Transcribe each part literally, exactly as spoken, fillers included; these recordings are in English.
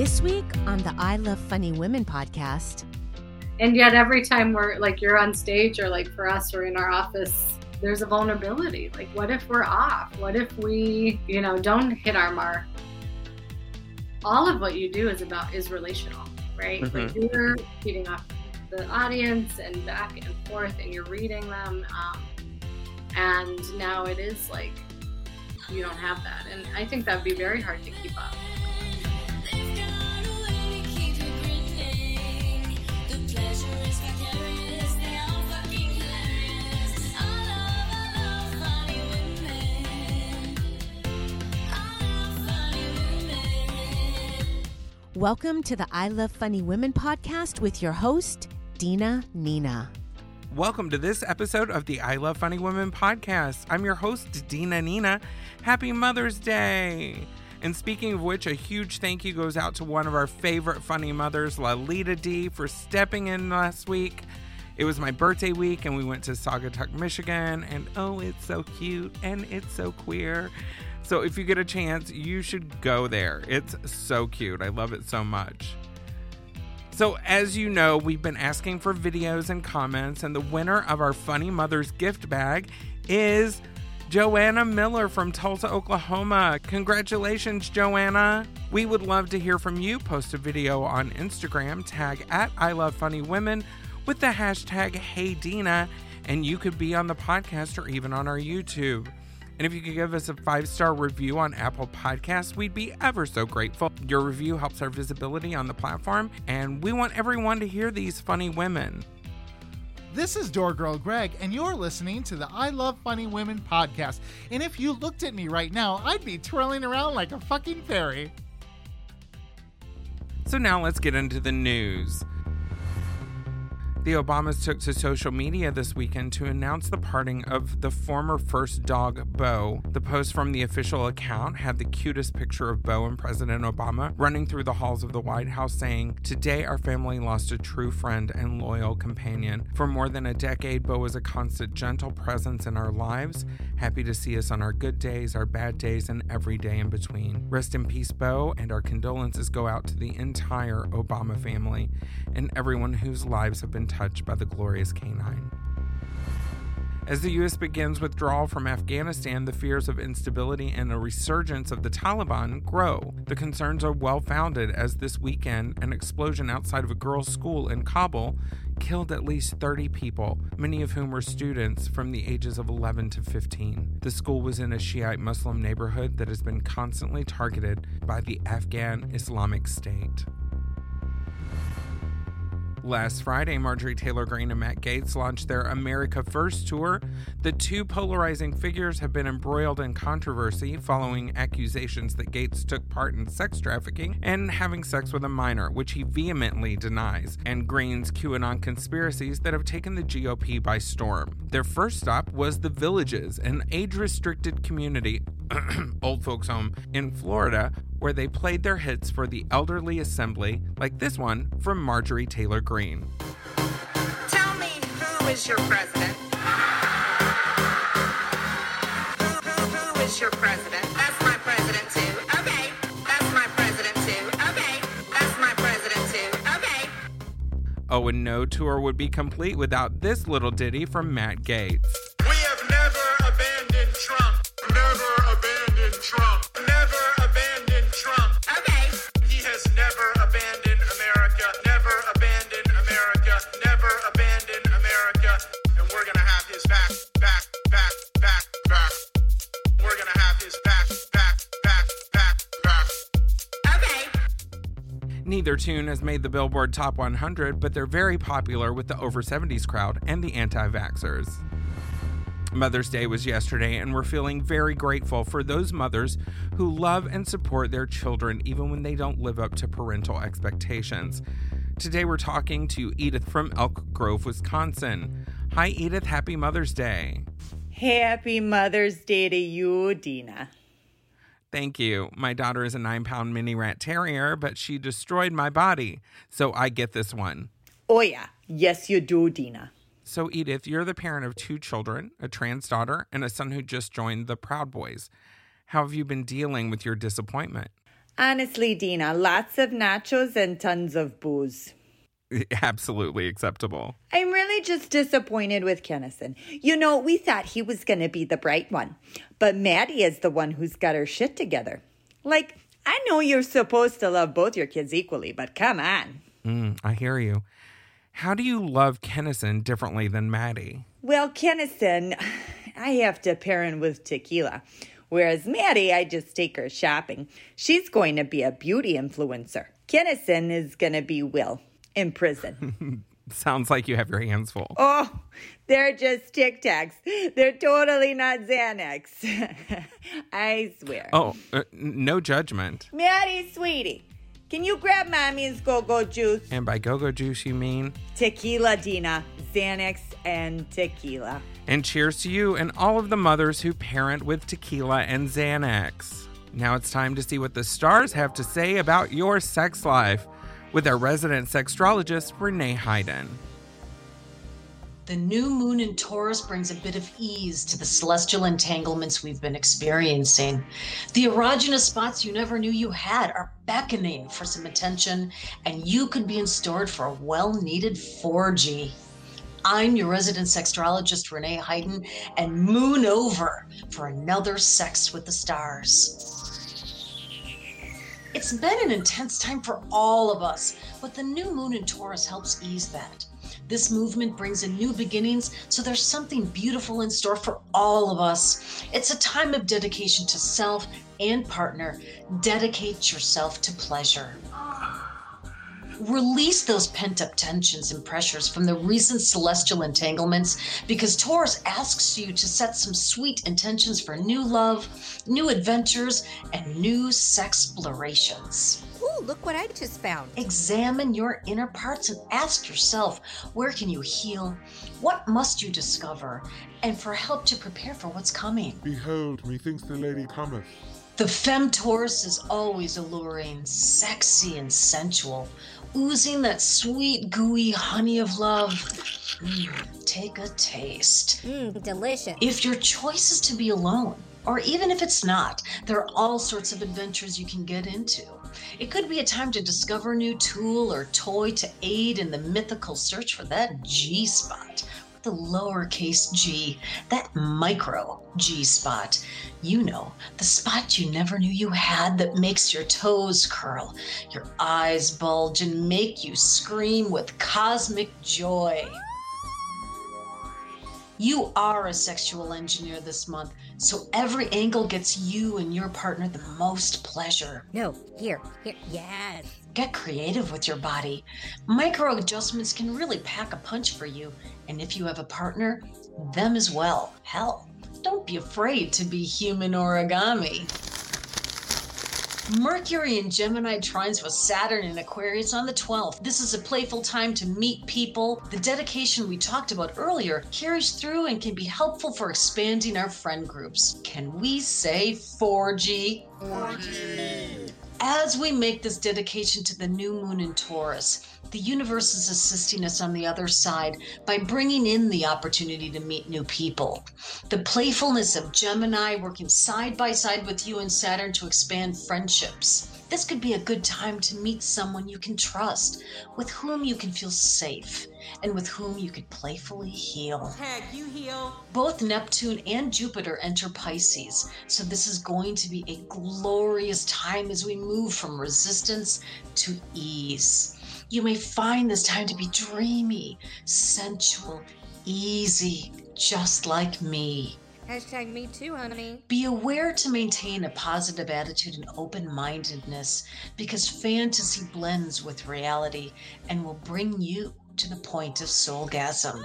This week on the I Love Funny Women podcast. And yet every time we're like, you're on stage or like for us, we're in our office, there's a vulnerability. Like, what if we're off? What if we, you know, don't hit our mark? All of what you do is about, is relational, right? Mm-hmm. Like you're feeding off the audience and back and forth and you're reading them. Um, and now it is like, you don't have that. And I think that'd be very hard to keep up. Welcome to the I Love Funny Women podcast with your host, Dina Nina. Welcome to this episode of the I Love Funny Women podcast. I'm your host, Dina Nina. Happy Mother's Day! And speaking of which, a huge thank you goes out to one of our favorite funny mothers, Lalita D, for stepping in last week. It was my birthday week, and we went to Saugatuck, Michigan, and oh, it's so cute, and it's so queer. So if you get a chance, you should go there. It's so cute. I love it so much. So as you know, we've been asking for videos and comments, and the winner of our Funny Mother's gift bag is Joanna Miller from Tulsa, Oklahoma. Congratulations, Joanna. We would love to hear from you. Post a video on Instagram, tag at I Love Funny Women with the hashtag HeyDina, and you could be on the podcast or even on our YouTube. And if you could give us a five-star review on Apple Podcasts, we'd be ever so grateful. Your review helps our visibility on the platform, and we want everyone to hear these funny women. This is Door Girl Greg, and you're listening to the I Love Funny Women podcast. And if you looked at me right now, I'd be twirling around like a fucking fairy. So now let's get into the news. The Obamas took to social media this weekend to announce the parting of the former first dog, Bo. The post from the official account had the cutest picture of Bo and President Obama running through the halls of the White House saying, "Today our family lost a true friend and loyal companion. For more than a decade, Bo was a constant gentle presence in our lives, happy to see us on our good days, our bad days, and every day in between. Rest in peace, Bo, and our condolences go out to the entire Obama family and everyone whose lives have been touched by the glorious canine." As the U S begins withdrawal from Afghanistan, the fears of instability and a resurgence of the Taliban grow. The concerns are well-founded, as this weekend, an explosion outside of a girls' school in Kabul killed at least thirty people, many of whom were students from the ages of eleven to fifteen. The school was in a Shiite Muslim neighborhood that has been constantly targeted by the Afghan Islamic State. Last Friday, Marjorie Taylor Greene and Matt Gaetz launched their America First Tour. The two polarizing figures have been embroiled in controversy following accusations that Gaetz took part in sex trafficking and having sex with a minor, which he vehemently denies, and Greene's QAnon conspiracies that have taken the G O P by storm. Their first stop was The Villages, an age-restricted community, old folks home, in Florida, where they played their hits for the elderly assembly, like this one from Marjorie Taylor Greene. Tell me, who is your president? Who, who, who is your president? That's my president too. Okay. That's my president too. Okay. That's my president too. Okay. Oh, and no tour would be complete without this little ditty from Matt Gaetz. We have never abandoned Trump. Never abandoned Trump. Never abandoned Trump. Okay. He has never abandoned America. Never abandoned America. Never abandoned America. And we're going to have his back, back, back, back, back. We're going to have his back, back, back, back, back. Okay. Neither tune has made the Billboard Top one hundred, but they're very popular with the over seventies crowd and the anti-vaxxers. Mother's Day was yesterday, and we're feeling very grateful for those mothers who love and support their children even when they don't live up to parental expectations. Today we're talking to Edith from Elk Grove, Wisconsin. Hi Edith, happy Mother's Day. Happy Mother's Day to you, Dina. Thank you. My daughter is a nine-pound mini rat terrier, but she destroyed my body, so I get this one. Oh yeah, yes you do, Dina. So, Edith, you're the parent of two children, a trans daughter, and a son who just joined the Proud Boys. How have you been dealing with your disappointment? Honestly, Dina, lots of nachos and tons of booze. Absolutely acceptable. I'm really just disappointed with Kennison. You know, we thought he was going to be the bright one, but Maddie is the one who's got her shit together. Like, I know you're supposed to love both your kids equally, but come on. Mm, I hear you. How do you love Kennison differently than Maddie? Well, Kennison, I have to pair him with tequila, whereas Maddie, I just take her shopping. She's going to be a beauty influencer. Kennison is going to be Will. In prison. Sounds like you have your hands full. Oh, they're just Tic Tacs. They're totally not Xanax. I swear. Oh, uh, no judgment. Maddie, sweetie, can you grab Mommy's go-go juice? And by go-go juice, you mean? Tequila, Dina. Xanax and tequila. And cheers to you and all of the mothers who parent with tequila and Xanax. Now it's time to see what the stars have to say about your sex life, with our resident sextrologist, René Heiden. The new moon in Taurus brings a bit of ease to the celestial entanglements we've been experiencing. The erogenous spots you never knew you had are beckoning for some attention, and you could be in store for a well-needed four G. I'm your resident sextrologist, René Heiden, and moon over for another Sex with the Stars. It's been an intense time for all of us, but the new moon in Taurus helps ease that. This movement brings in new beginnings, so there's something beautiful in store for all of us. It's a time of dedication to self and partner. Dedicate yourself to pleasure. Release those pent-up tensions and pressures from the recent celestial entanglements, because Taurus asks you to set some sweet intentions for new love, new adventures, and new sexplorations. Ooh, look what I just found. Examine your inner parts and ask yourself, where can you heal? What must you discover? And for help to prepare for what's coming. Behold, methinks the lady cometh. The femme Taurus is always alluring, sexy, and sensual, oozing that sweet, gooey honey of love. Mm, take a taste. Mmm, delicious. If your choice is to be alone, or even if it's not, there are all sorts of adventures you can get into. It could be a time to discover a new tool or toy to aid in the mythical search for that G-spot. The lowercase g, that micro G spot. You know, the spot you never knew you had that makes your toes curl, your eyes bulge, and make you scream with cosmic joy. You are a sexual engineer this month, so every angle gets you and your partner the most pleasure. No, here, here, yes. Get creative with your body. Micro adjustments can really pack a punch for you, and if you have a partner, them as well. Hell, don't be afraid to be human origami. Mercury in Gemini trines with Saturn in Aquarius on the twelfth. This is a playful time to meet people. The dedication we talked about earlier carries through and can be helpful for expanding our friend groups. Can we say four G? four G! As we make this dedication to the new moon in Taurus, the universe is assisting us on the other side by bringing in the opportunity to meet new people. The playfulness of Gemini working side by side with you and Saturn to expand friendships. This could be a good time to meet someone you can trust, with whom you can feel safe, and with whom you could playfully heal. Heck, you heal. Both Neptune and Jupiter enter Pisces, so this is going to be a glorious time as we move from resistance to ease. You may find this time to be dreamy, sensual, easy, just like me. Hashtag me too, honey. Be aware to maintain a positive attitude and open-mindedness, because fantasy blends with reality and will bring you to the point of soulgasm.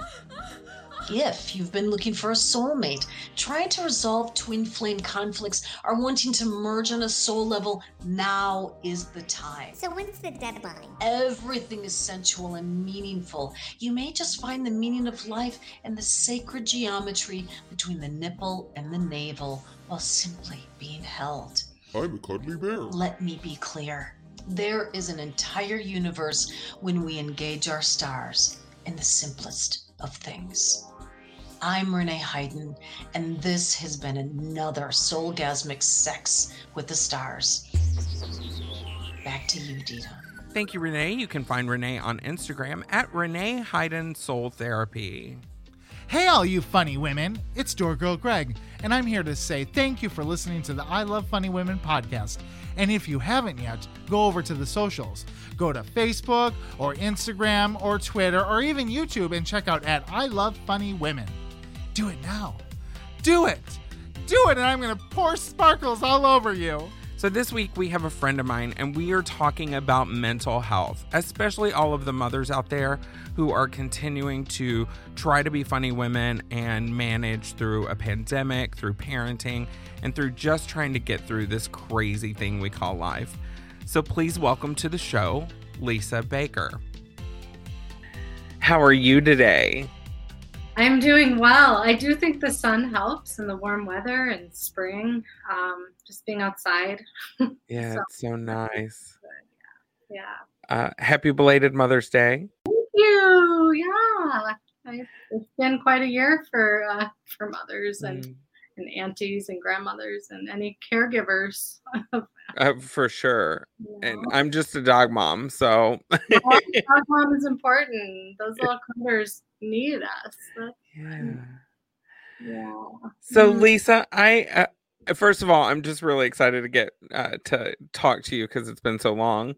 If you've been looking for a soulmate, trying to resolve twin flame conflicts, or wanting to merge on a soul level, now is the time. So when's the deadline? Everything is sensual and meaningful. You may just find the meaning of life and the sacred geometry between the nipple and the navel while simply being held. I'm a cuddly bear. Let me be clear. There is an entire universe when we engage our stars in the simplest of things. I'm René Heiden, and this has been another Soulgasmic Sex with the Stars. Back to you, Dina. Thank you, René. You can find René on Instagram at René Heiden Soul Therapy. Hey, all you funny women. It's Door Girl Greg, and I'm here to say thank you for listening to the I Love Funny Women podcast. And if you haven't yet, go over to the socials. Go to Facebook or Instagram or Twitter or even YouTube and check out at I Love Funny Women. Do it now. Do it. Do it, and I'm going to pour sparkles all over you. So this week we have a friend of mine and we are talking about mental health, especially all of the mothers out there who are continuing to try to be funny women and manage through a pandemic, through parenting, and through just trying to get through this crazy thing we call life. So please welcome to the show, Lisa Baker. How are you today? I'm doing well. I do think the sun helps and the warm weather and spring, um, just being outside. Yeah, so, it's so nice. But yeah. yeah. Uh, happy belated Mother's Day. Thank you. Yeah. I, it's been quite a year for uh, for mothers and, mm. and aunties and grandmothers and any caregivers. uh, for sure. You know? And I'm just a dog mom, so. Well, dog mom is important. Those little critters need us. That's, yeah. Yeah. So Lisa, I uh, first of all, I'm just really excited to get uh, to talk to you because it's been so long.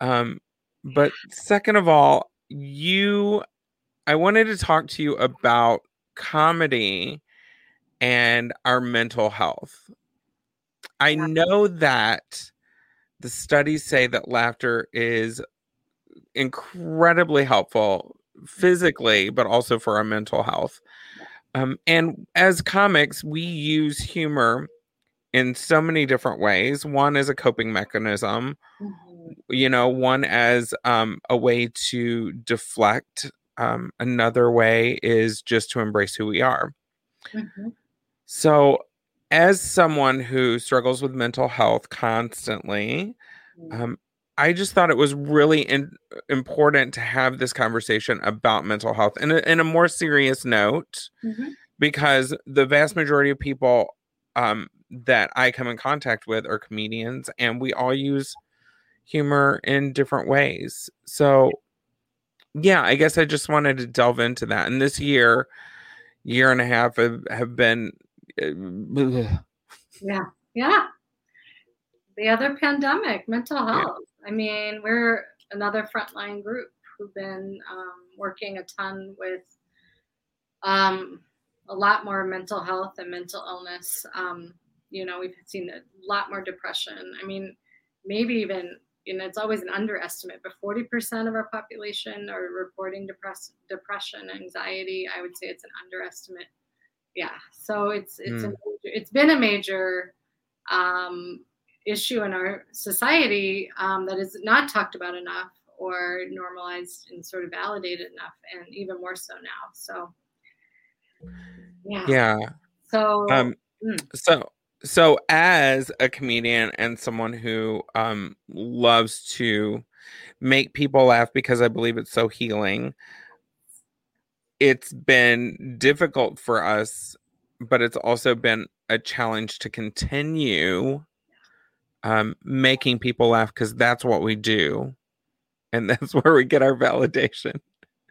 Um, but second of all, you, I wanted to talk to you about comedy and our mental health. I yeah. know that the studies say that laughter is incredibly helpful physically, but also for our mental health. Um, and as comics, we use humor in so many different ways. One as a coping mechanism, mm-hmm. you know, one as um, a way to deflect. Um, another way is just to embrace who we are. Mm-hmm. So as someone who struggles with mental health constantly, mm-hmm. um, I just thought it was really in, important to have this conversation about mental health and in a more serious note, mm-hmm. because the vast majority of people um, that I come in contact with are comedians and we all use humor in different ways. So yeah, I guess I just wanted to delve into that. And this year, year and a half have, have been. Uh, yeah. Yeah. The other pandemic, mental health. Yeah. I mean, we're another frontline group who've been um, working a ton with um, a lot more mental health and mental illness. Um, you know, we've seen a lot more depression. I mean, maybe even, you know, it's always an underestimate, but forty percent of our population are reporting depress- depression, anxiety. I would say it's an underestimate. Yeah. So it's, it's, mm. a major, it's been a major, um, issue in our society um, that is not talked about enough or normalized and sort of validated enough, and even more so now. So, yeah. Yeah. So, um, mm. so, so as a comedian and someone who um, loves to make people laugh because I believe it's so healing, it's been difficult for us, but it's also been a challenge to continue Um, making people laugh because that's what we do, and that's where we get our validation.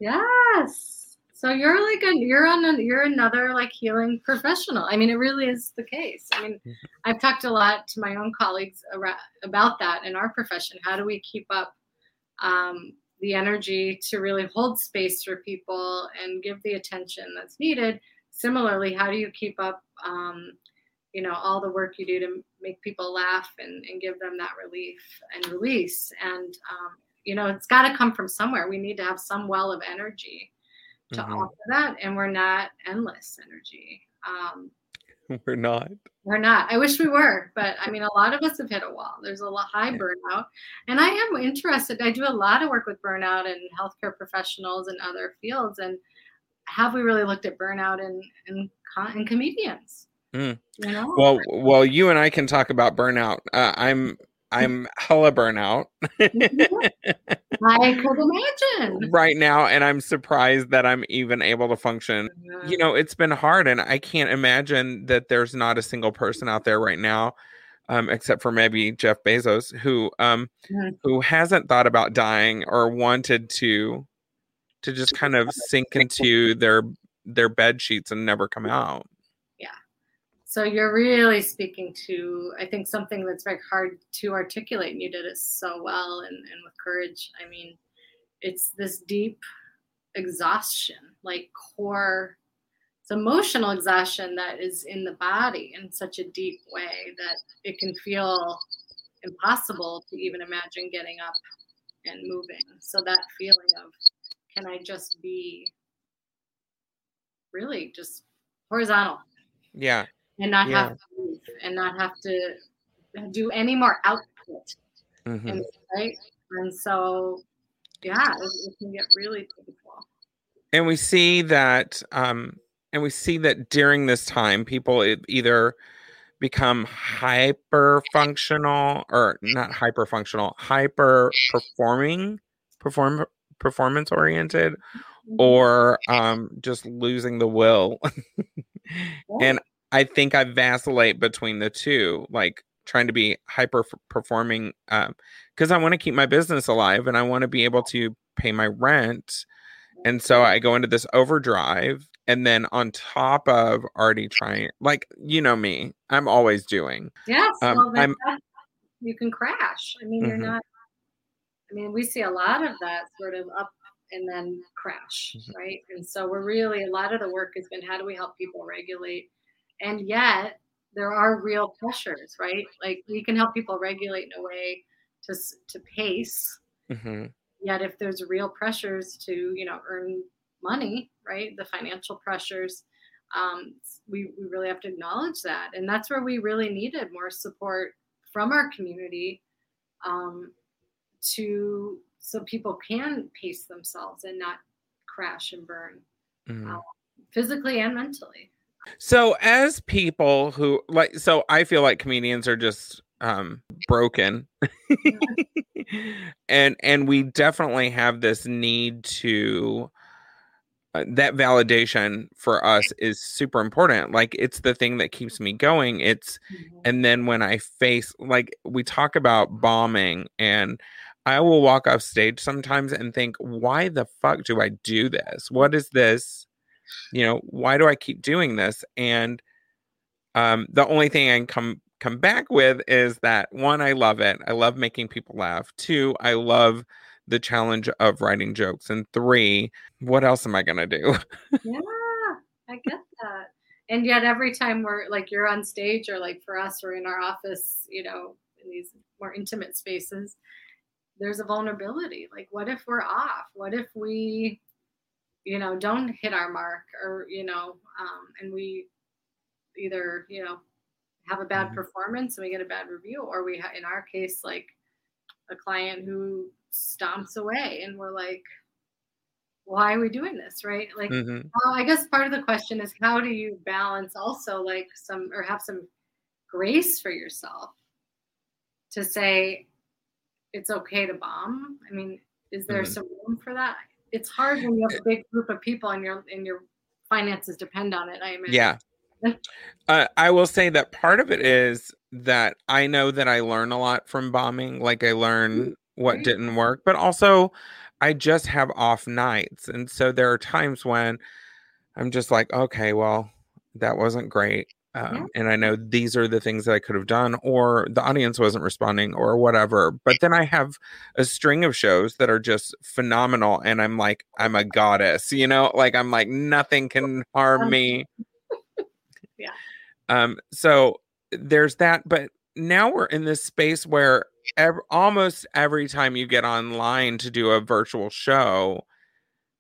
Yes. So you're like a you're on a, you're another like healing professional. I mean, it really is the case. I mean, I've talked a lot to my own colleagues around, about that in our profession. How do we keep up um, the energy to really hold space for people and give the attention that's needed? Similarly, how do you keep up? Um, you know, all the work you do to make people laugh and, and give them that relief and release. And, um, you know, it's got to come from somewhere. We need to have some well of energy to mm-hmm. offer that. And we're not endless energy. Um, we're not. We're not. I wish we were. But, I mean, a lot of us have hit a wall. There's a high yeah. burnout. And I am interested. I do a lot of work with burnout and healthcare professionals and other fields. And have we really looked at burnout in, in, in comedians? Mm. You know? Well, well, you and I can talk about burnout. Uh, I'm, I'm hella burnout. I could imagine right now, and I'm surprised that I'm even able to function. Yeah. You know, it's been hard, and I can't imagine that there's not a single person out there right now um, except for maybe Jeff Bezos, who um, mm-hmm. who hasn't thought about dying or wanted to to just kind of sink into their their bed sheets and never come out. Yeah. So you're really speaking to, I think, something that's very hard to articulate, and you did it so well and, and with courage. I mean, it's this deep exhaustion, like core, it's emotional exhaustion that is in the body in such a deep way that it can feel impossible to even imagine getting up and moving. So that feeling of, can I just be really just horizontal? Yeah. And not yeah. have to move and not have to do any more output. Mm-hmm. And, right? And so, yeah, it, it can get really painful. And we see that, um, and we see that during this time, people either become hyper functional or not hyper functional, hyper performing, perform performance oriented, or um, just losing the will. Yeah. And I think I vacillate between the two, like trying to be hyper performing because um, I want to keep my business alive and I want to be able to pay my rent. And so I go into this overdrive. And then on top of already trying, like, you know me, I'm always doing. Yes. Um, well, I'm, that, you can crash. I mean, mm-hmm. you're not, I mean, we see a lot of that sort of up and then crash, right? And so we're really, a lot of the work has been, how do we help people regulate? And yet there are real pressures, right? Like we can help people regulate in a way to to pace. Mm-hmm. Yet if there's real pressures to, you know, earn money, right? The financial pressures, um, we, we really have to acknowledge that. And that's where we really needed more support from our community um, to, so people can pace themselves and not crash and burn mm. um, physically and mentally. So as people who like, so I feel like comedians are just um, broken and, and we definitely have this need to, uh, that validation for us is super important. Like it's the thing that keeps me going. It's, mm-hmm. and then when I face, like we talk about bombing and, I will walk off stage sometimes and think, why the fuck do I do this? What is this? You know, why do I keep doing this? And um, the only thing I can come, come back with is that, one, I love it. I love making people laugh. Two, I love the challenge of writing jokes. And three, what else am I going to do? Yeah, I get that. And yet every time we're like, you're on stage or like for us, we're in our office, you know, in these more intimate spaces, there's a vulnerability. Like, what if we're off? What if we, you know, don't hit our mark or, you know, um, and we either, you know, have a bad mm-hmm. performance and we get a bad review, or we, ha- in our case, like a client who stomps away and we're like, why are we doing this? Right. Like, mm-hmm. well, I guess part of the question is how do you balance also like some, or have some grace for yourself to say, it's okay to bomb. I mean, is there mm-hmm. some room for that? It's hard when you have a big group of people and your and your finances depend on it. I imagine. Yeah, uh, I will say that part of it is that I know that I learn a lot from bombing. Like I learn what didn't work, but also I just have off nights, and so there are times when I'm just like, okay, well, that wasn't great. Um, yeah. And I know these are the things that I could have done, or the audience wasn't responding or whatever. But then I have a string of shows that are just phenomenal. And I'm like, I'm a goddess, you know, like I'm like, nothing can harm me. Yeah. Um. So there's that. But now we're in this space where ev- almost every time you get online to do a virtual show,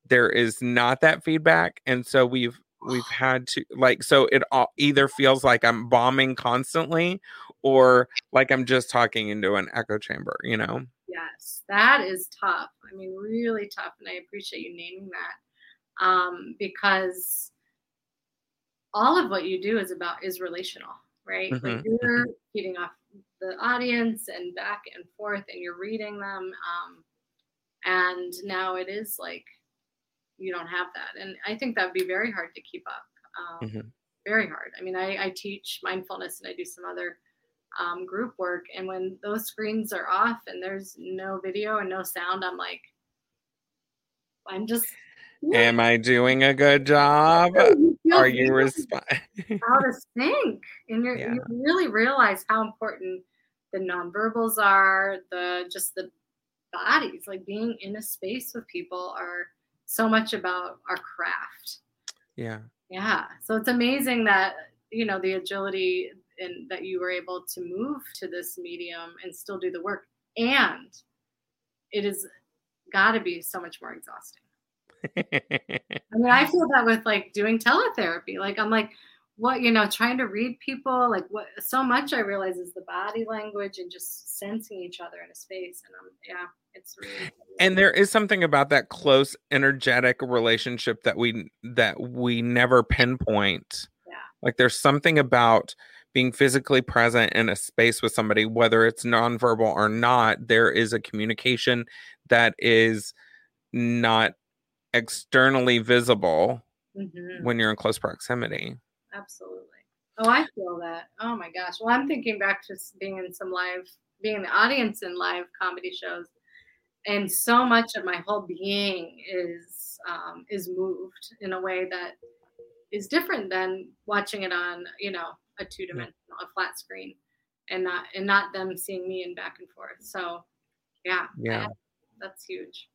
there is not that feedback. And so we've We've had to like, so it all either feels like I'm bombing constantly or like I'm just talking into an echo chamber, you know? Yes, that is tough. I mean, really tough. And I appreciate you naming that um, because all of what you do is about is relational, right? Mm-hmm. Like you're feeding off the audience and back and forth and you're reading them. Um, and now it is like, you don't have that. And I think that would be very hard to keep up. Um, mm-hmm. Very hard. I mean, I, I teach mindfulness and I do some other um, group work. And when those screens are off and there's no video and no sound, I'm like, I'm just. Yeah. Am I doing a good job? Are you responding? How to think. And you're, yeah. you really realize how important the nonverbals are, the just the bodies, like being in a space with people are so much about our craft. Yeah. Yeah. So it's amazing that, you know, the agility and that you were able to move to this medium and still do the work. And it is got to be so much more exhausting. I mean, I feel that with like doing teletherapy, like I'm like, what, you know, trying to read people, like what, so much I realize is the body language and just sensing each other in a space. And I'm, yeah, it's really. And there is something about that close, energetic relationship that we, that we never pinpoint. Yeah. Like there's something about being physically present in a space with somebody, whether it's nonverbal or not, there is a communication that is not externally visible mm-hmm. when you're in close proximity. Absolutely. Oh, I feel that. Oh my gosh. Well, I'm thinking back to being in some live, being in the audience in live comedy shows, and so much of my whole being is um, is moved in a way that is different than watching it on, you know, a two dimensional, a flat screen, and not and not them seeing me in back and forth. So, yeah, yeah, that, that's huge.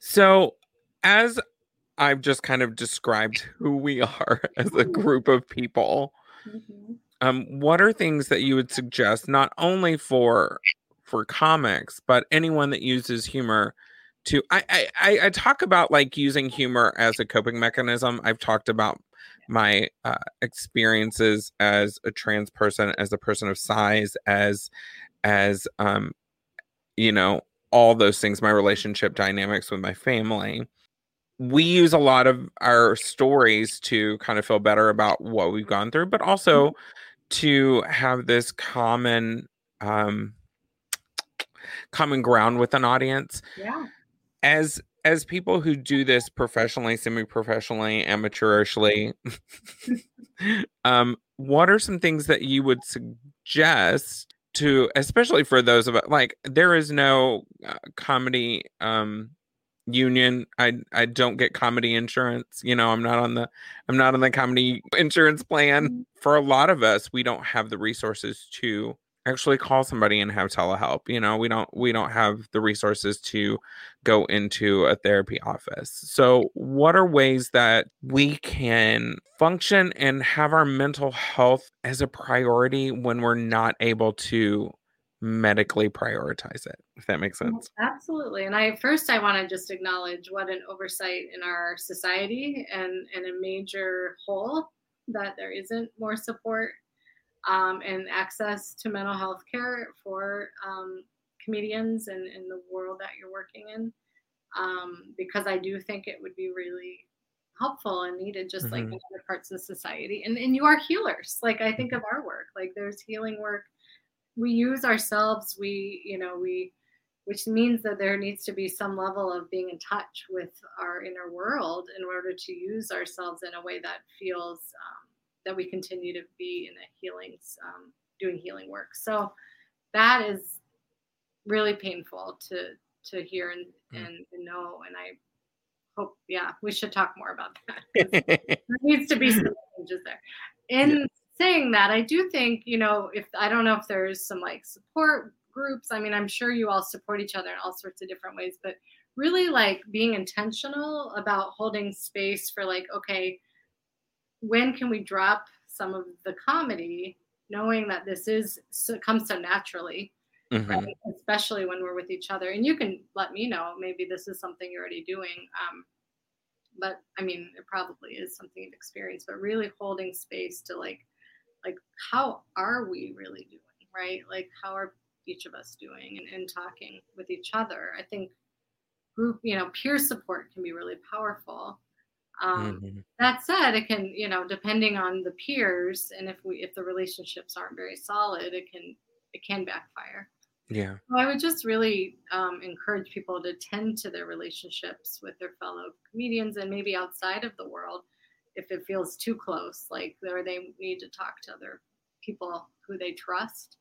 So, as I've just kind of described who we are as a group of people. Mm-hmm. Um, what are things that you would suggest, not only for for comics, but anyone that uses humor to... I, I, I talk about like using humor as a coping mechanism. I've talked about my uh, experiences as a trans person, as a person of size, as, as um, you know, all those things, my relationship dynamics with my family. We use a lot of our stories to kind of feel better about what we've gone through, but also to have this common, um, common ground with an audience. Yeah. As, as people who do this professionally, semi-professionally, amateurishly, um, what are some things that you would suggest to, especially for those of us, like there is no uh, comedy, um, union. I I don't get comedy insurance. You know, I'm not on the I'm not on the comedy insurance plan. For a lot of us, we don't have the resources to actually call somebody and have telehelp. You know, we don't we don't have the resources to go into a therapy office. So what are ways that we can function and have our mental health as a priority when we're not able to medically prioritize it, if that makes sense? Absolutely. And I first I want to just acknowledge what an oversight in our society and, and a major hole that there isn't more support um, and access to mental health care for um, comedians and in the world that you're working in, um, because I do think it would be really helpful and needed, just mm-hmm. like in other parts of society. And, and you are healers. Like I think of our work, like there's healing work. We use ourselves, we, you know, we, which means that there needs to be some level of being in touch with our inner world in order to use ourselves in a way that feels um, that we continue to be in a healing, um, doing healing work. So that is really painful to, to hear and, mm. and, and know. And I hope, yeah, we should talk more about that. There needs to be some changes there. In yeah. saying that, I do think, you know, if I don't know if there's some like support groups, I mean, I'm sure you all support each other in all sorts of different ways, but really like being intentional about holding space for like, okay, when can we drop some of the comedy, knowing that this is so, comes so naturally, mm-hmm. right? Especially when we're with each other. And you can let me know, maybe this is something you're already doing. Um, but I mean, it probably is something you've experienced, but really holding space to like, like, how are we really doing, right? Like, how are each of us doing and, and talking with each other? I think group, you know, peer support can be really powerful. Um, mm-hmm. That said, it can, you know, depending on the peers and if we, if the relationships aren't very solid, it can, it can backfire. Yeah. So I would just really um, encourage people to tend to their relationships with their fellow comedians and maybe outside of the world. If it feels too close, like or they need to talk to other people who they trust,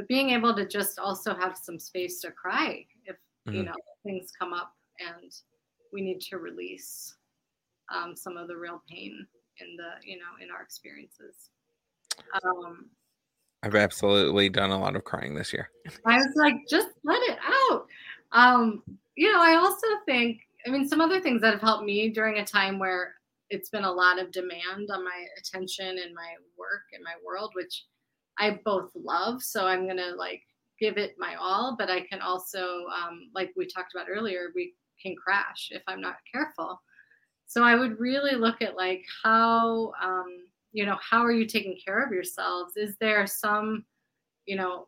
but being able to just also have some space to cry if, mm-hmm. you know, things come up and we need to release um, some of the real pain in the, you know, in our experiences. Um, I've absolutely done a lot of crying this year. I was like, just let it out. Um, you know, I also think, I mean, some other things that have helped me during a time where it's been a lot of demand on my attention and my work and my world, which I both love. So I'm going to like give it my all, but I can also, um, like we talked about earlier, we can crash if I'm not careful. So I would really look at like how, um, you know, how are you taking care of yourselves? Is there some, you know,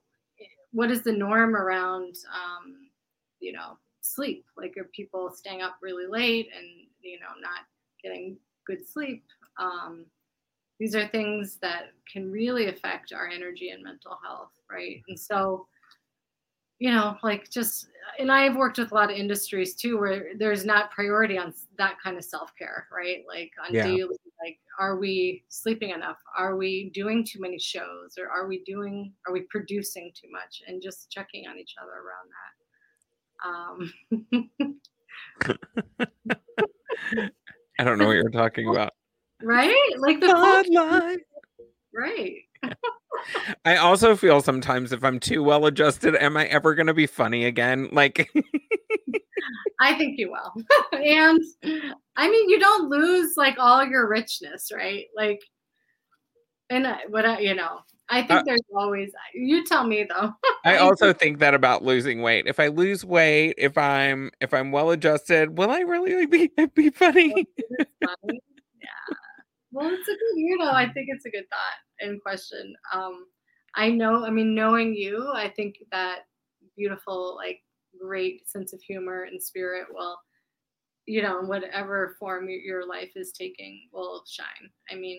what is the norm around, um, you know, sleep? Like are people staying up really late and, you know, not getting good sleep? Um, these are things that can really affect our energy and mental health, right? And so, you know, like just, and I've worked with a lot of industries too, where there's not priority on that kind of self-care, right? Like on yeah. daily, like, are we sleeping enough? Are we doing too many shows? Or are we doing, are we producing too much? And just checking on each other around that. Um, I don't know what you're talking about. Right? Like the hotline. Right. I also feel sometimes if I'm too well adjusted, am I ever going to be funny again? Like, I think you will. And I mean, you don't lose like all your richness, right? Like, and I, what I, you know, I think uh, there's always, you tell me though. I also think that about losing weight. If I lose weight, if I'm, if I'm well adjusted, will I really be, be funny? funny? Yeah. Well, it's a good, you know, I think it's a good thought and question. Um, I know, I mean, knowing you, I think that beautiful, like great sense of humor and spirit will, you know, in whatever form your life is taking will shine. I mean,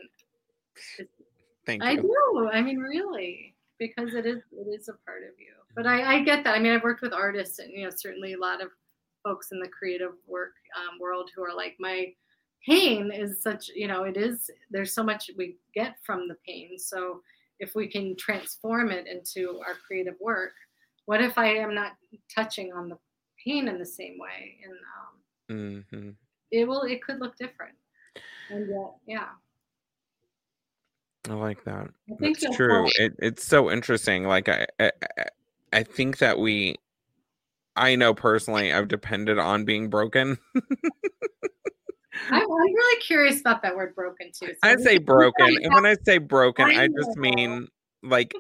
thank you. I do. I mean, really, because it is, it is a part of you, but I, I get that. I mean, I've worked with artists and, you know, certainly a lot of folks in the creative work um, world who are like my, pain is such, you know, it is, there's so much we get from the pain. So if we can transform it into our creative work, what if I am not touching on the pain in the same way? And um, mm-hmm. it will, it could look different. And uh, yeah. I like that. I think that's true. It, it's so interesting. Like I, I, I think that we, I know personally, I've depended on being broken. I'm, I'm really curious about that word broken too. So I say broken. And when I say broken, I just mean like,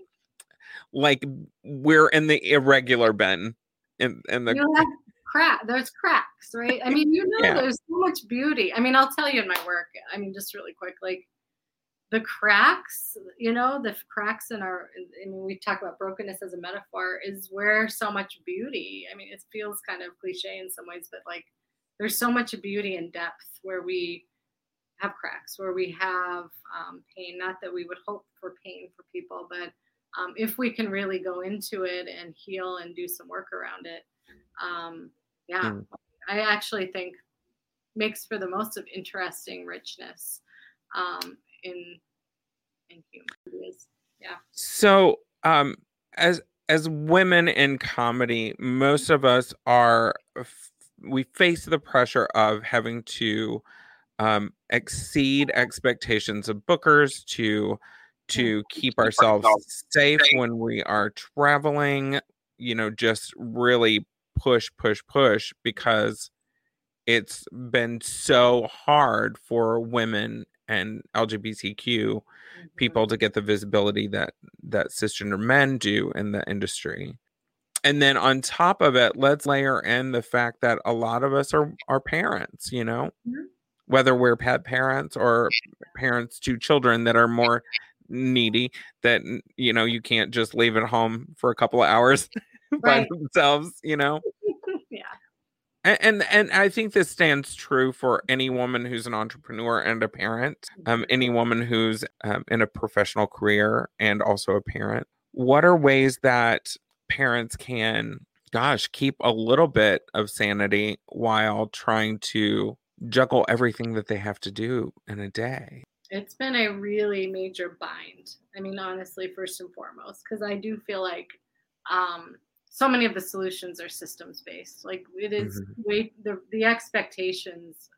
like we're in the irregular bin. In, in the you have crack. There's cracks, right? I mean, you know, yeah. there's so much beauty. I mean, I'll tell you in my work, I mean, just really quick, like the cracks, you know, the cracks in our, I mean, we talk about brokenness as a metaphor is where so much beauty, I mean, it feels kind of cliche in some ways, but like, there's so much beauty and depth where we have cracks, where we have um, pain, not that we would hope for pain for people, but um, if we can really go into it and heal and do some work around it. Um, yeah, mm. I actually think makes for the most of interesting richness um, in, in humor. Yeah. So um, as, as women in comedy, most of us are f- we face the pressure of having to um, exceed expectations of bookers to to keep ourselves safe when we are traveling, you know, just really push, push, push, because it's been so hard for women and L G B T Q people to get the visibility that, that cisgender men do in the industry. And then on top of it, let's layer in the fact that a lot of us are, are parents, you know, mm-hmm. whether we're pet parents or parents to children that are more needy, that, you know, you can't just leave at home for a couple of hours right. by themselves, you know? yeah. And, and, and I think this stands true for any woman who's an entrepreneur and a parent, um, any woman who's um, in a professional career and also a parent. What are ways that parents can, gosh, keep a little bit of sanity while trying to juggle everything that they have to do in a day? It's been a really major bind. I mean, honestly, first and foremost, because I do feel like um, so many of the solutions are systems based. Like it is mm-hmm. way, the, the expectations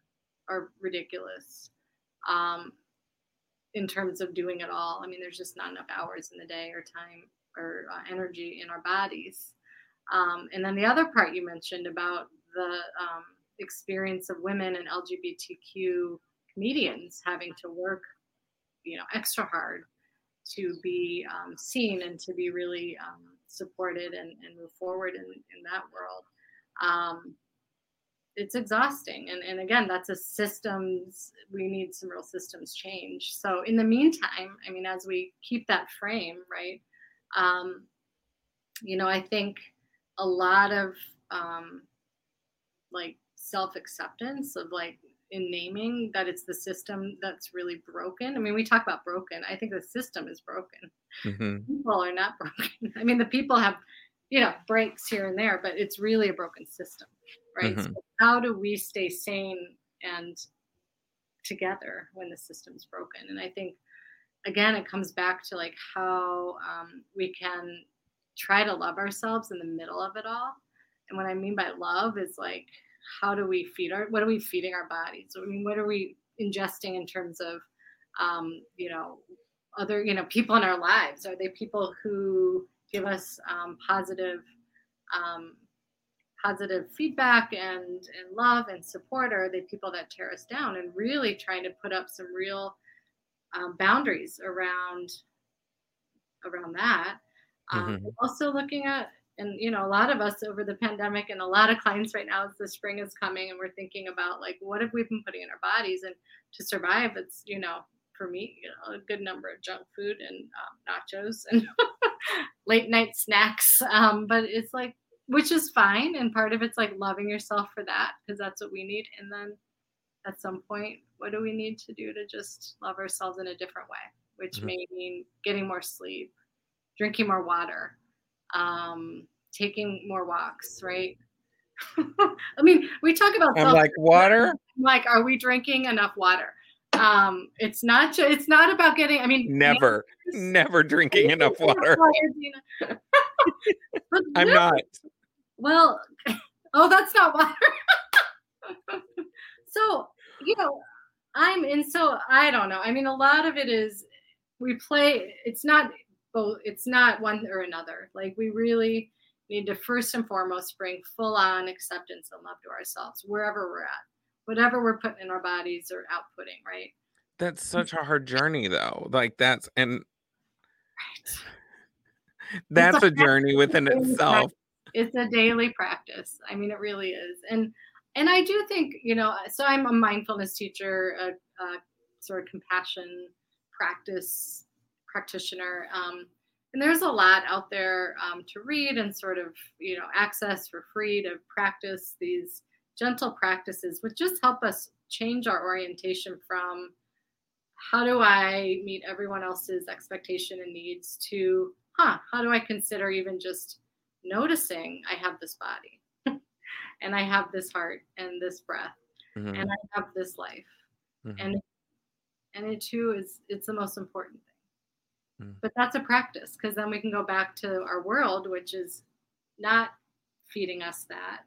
are ridiculous um, in terms of doing it all. I mean, there's just not enough hours in the day or time or uh, energy in our bodies. Um, and then the other part you mentioned about the um, experience of women and L G B T Q comedians having to work, you know, extra hard to be um, seen and to be really um, supported and, and move forward in, in that world. Um, it's exhausting. And, and again, that's a systems, we need some real systems change. So in the meantime, I mean, as we keep that frame, right, um, you know, I think a lot of um, like self-acceptance of like, in naming that it's the system that's really broken. I mean, we talk about broken. I think the system is broken. Mm-hmm. People are not broken. I mean, the people have, you know, breaks here and there, but it's really a broken system, right? Mm-hmm. So how do we stay sane and together when the system's broken? And I think, again, it comes back to like how um, we can try to love ourselves in the middle of it all. And what I mean by love is like, how do we feed our, what are we feeding our bodies? I mean, what are we ingesting in terms of, um, you know, other, you know, people in our lives? Are they people who give us um, positive, um, positive feedback and, and love and support? Or are they people that tear us down? And really trying to put up some real um, boundaries around, around that. Um, mm-hmm. Also looking at, and, you know, a lot of us over the pandemic and a lot of clients right now as the spring is coming and we're thinking about, like, what have we been putting in our bodies? And to survive, it's, you know, for me, you know, a good number of junk food and um, nachos and late night snacks. Um, but it's like, which is fine. And part of it's like loving yourself for that, because that's what we need. And then at some point, what do we need to do to just love ourselves in a different way, which mm-hmm. may mean getting more sleep, drinking more water, um taking more walks, right? I mean, we talk about I'm like water. I'm like, are we drinking enough water? Um, it's not. It's not about getting. I mean, never, man, never drinking enough water. water I'm not. Well, oh, that's not water. So you know, I'm in. So I don't know. I mean, a lot of it is we play. It's not. Both, it's not one or another. Like we really need to first and foremost bring full on acceptance and love to ourselves wherever we're at, whatever we're putting in our bodies or outputting, right? That's such a hard journey though. Like that's, and right. that's it's a, a journey within it's itself. Practice. It's a daily practice. I mean, it really is. And, and I do think, you know, so I'm a mindfulness teacher, a, a sort of compassion practice practitioner. Um, and there's a lot out there um, to read and sort of, you know, access for free to practice these gentle practices, which just help us change our orientation from how do I meet everyone else's expectation and needs to, huh, how do I consider even just noticing I have this body and I have this heart and this breath mm-hmm. and I have this life. Mm-hmm. And, and it too is, it's the most important thing. But that's a practice, because then we can go back to our world, which is not feeding us that,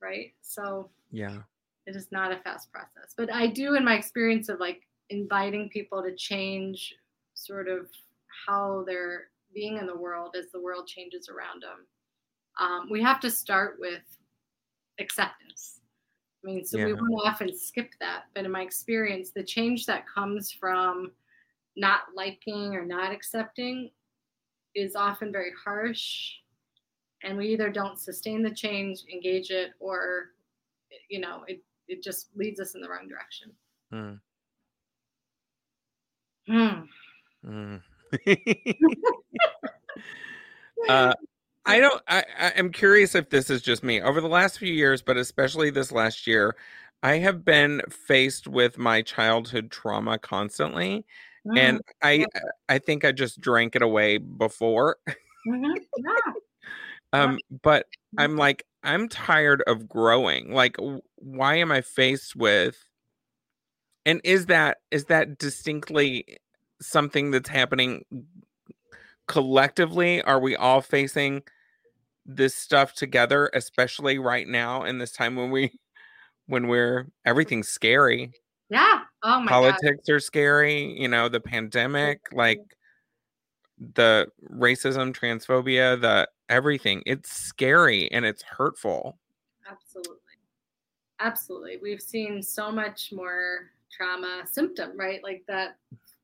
right? So yeah, it is not a fast process. But I do, in my experience of like inviting people to change sort of how they're being in the world as the world changes around them, um, we have to start with acceptance. I mean, so yeah. we will often skip that. But in my experience, the change that comes from not liking or not accepting is often very harsh, and we either don't sustain the change, engage it, or, you know, it, it just leads us in the wrong direction. Mm. Mm. Mm. uh, I don't, I, I'm curious if this is just me. Over the last few years, but especially this last year, I have been faced with my childhood trauma constantly. And I I think I just drank it away before. Mm-hmm. Yeah. um, but I'm like, I'm tired of growing. Like, why am I faced with, and is that is that distinctly something that's happening collectively, are we all facing this stuff together, especially right now in this time when we when we're everything's scary? Yeah. Oh my Politics God. Politics are scary, you know, the pandemic, like the racism, transphobia, the everything. It's scary and it's hurtful. Absolutely. Absolutely. We've seen so much more trauma symptom, right? Like that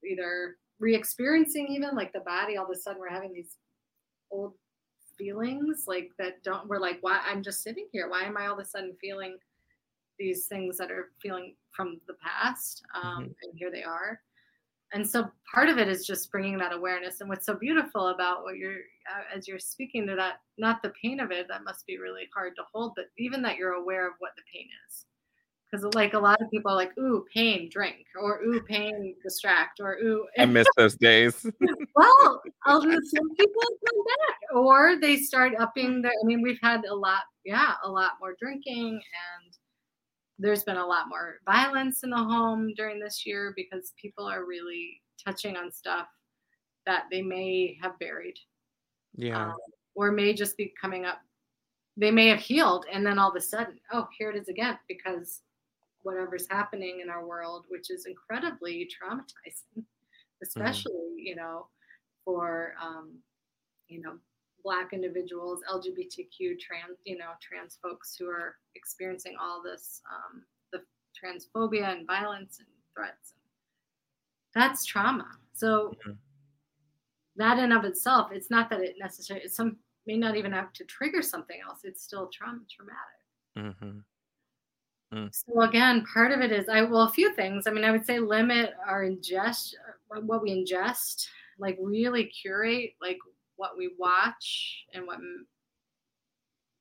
either re-experiencing even like the body, all of a sudden we're having these old feelings like that don't, we're like, why I'm just sitting here. Why am I all of a sudden feeling these things that are feeling from the past? Um, mm-hmm. And here they are. And so part of it is just bringing that awareness. And what's so beautiful about what you're, as you're speaking to that, not the pain of it, that must be really hard to hold, but even that you're aware of what the pain is. Because like a lot of people are like, ooh, pain, drink, or ooh, pain, distract, or ooh. I miss those days. Well, I'll do some people come back. Or they start upping their, I mean, we've had a lot, yeah, a lot more drinking, and there's been a lot more violence in the home during this year because people are really touching on stuff that they may have buried. Yeah. Um, or may just be coming up. They may have healed, and then all of a sudden, oh, here it is again, because whatever's happening in our world, which is incredibly traumatizing, especially, mm-hmm. you know, for, um, you know, Black individuals, L G B T Q, trans, you know, trans folks who are experiencing all this, um, the transphobia and violence and threats. That's trauma. So mm-hmm. that in of itself, it's not that it necessarily, it's some may not even have to trigger something else. It's still trauma, traumatic. Mm-hmm. So again, part of it is, I well, a few things. I mean, I would say limit our ingest, what we ingest, like really curate, like what we watch and what m-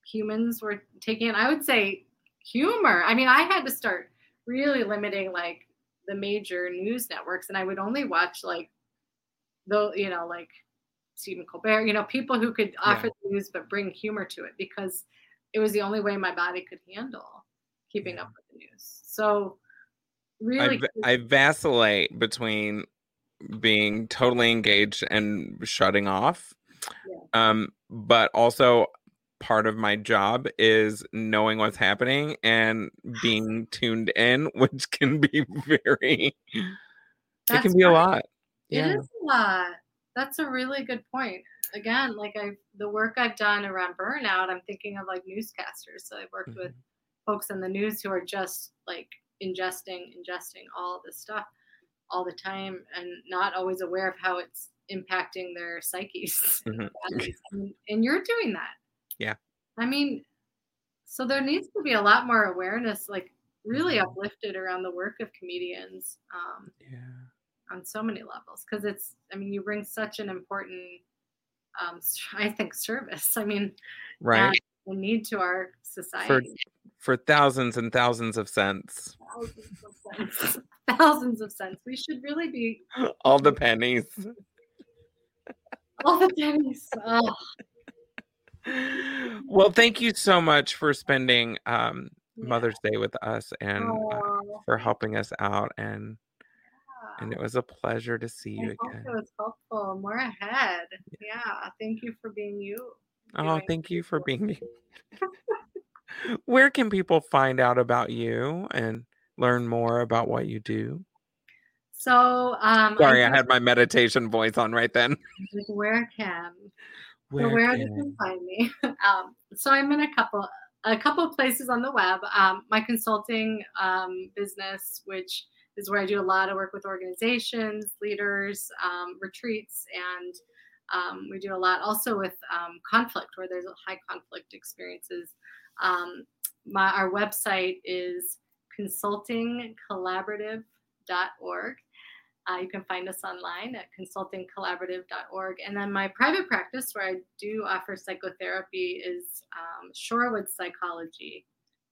humans were taking. I would say humor. I mean, I had to start really limiting like the major news networks, and I would only watch like, the, you know, like Stephen Colbert, you know, people who could offer yeah. the news but bring humor to it, because it was the only way my body could handle keeping yeah. up with the news. So really, I, I vacillate between being totally engaged and shutting off. Yeah. Um, but also part of my job is knowing what's happening and being tuned in, which can be very, That's it can be right. a lot. Yeah. It is a lot. That's a really good point. Again, like I, the work I've done around burnout, I'm thinking of like newscasters. So I've worked mm-hmm. with folks in the news who are just like ingesting, ingesting all this stuff all the time and not always aware of how it's impacting their psyches. Mm-hmm. and, and you're doing that. Yeah. I mean, so there needs to be a lot more awareness, like really mm-hmm. uplifted around the work of comedians um, yeah. on so many levels. Cause it's, I mean, you bring such an important, um, I think service. I mean, right. we need to our society. For- For thousands and thousands of cents. Thousands of cents. Thousands of cents. We should really be... All the pennies. All the pennies. Oh. Well, thank you so much for spending um, Mother's Day with us and oh. uh, for helping us out. And yeah. and it was a pleasure to see you I again. Hope it was helpful. More ahead. Yeah. Thank you for being you. Oh, thank you for being me. Where can people find out about you and learn more about what you do? So, um, sorry, I, I had my meditation voice on right then. Where can, where, so where can. You find me? Um, so I'm in a couple, a couple of places on the web. Um, my consulting um, business, which is where I do a lot of work with organizations, leaders, um, retreats, and um, we do a lot also with um, conflict, where there's high conflict experiences. Um, my, our website is consulting collaborative dot org. Uh, you can find us online at consulting collaborative dot org. And then my private practice, where I do offer psychotherapy, is um, shore wood psychology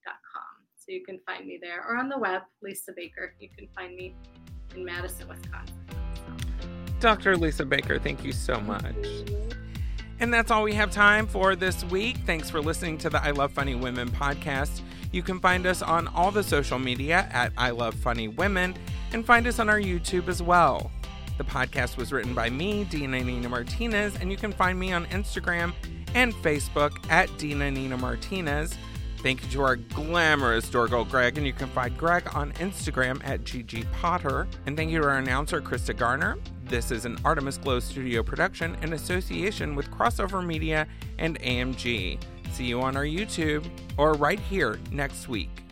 dot com. So you can find me there, or on the web, Lisa Baker. You can find me in Madison, Wisconsin. Doctor Lisa Baker, thank you so much. And that's all we have time for this week. Thanks for listening to the I Love Funny Women podcast. You can find us on all the social media at I Love Funny Women, and find us on our YouTube as well. The podcast was written by me, Dina Nina Martinez, and you can find me on Instagram and Facebook at Dina Nina Martinez. Thank you to our glamorous Door Girl Greg, and you can find Gregg on Instagram at G G Potter. And thank you to our announcer, Crysta Garner. This is an Artemis Glow Studio production in association with Crossover Media and A M G. See you on our YouTube or right here next week.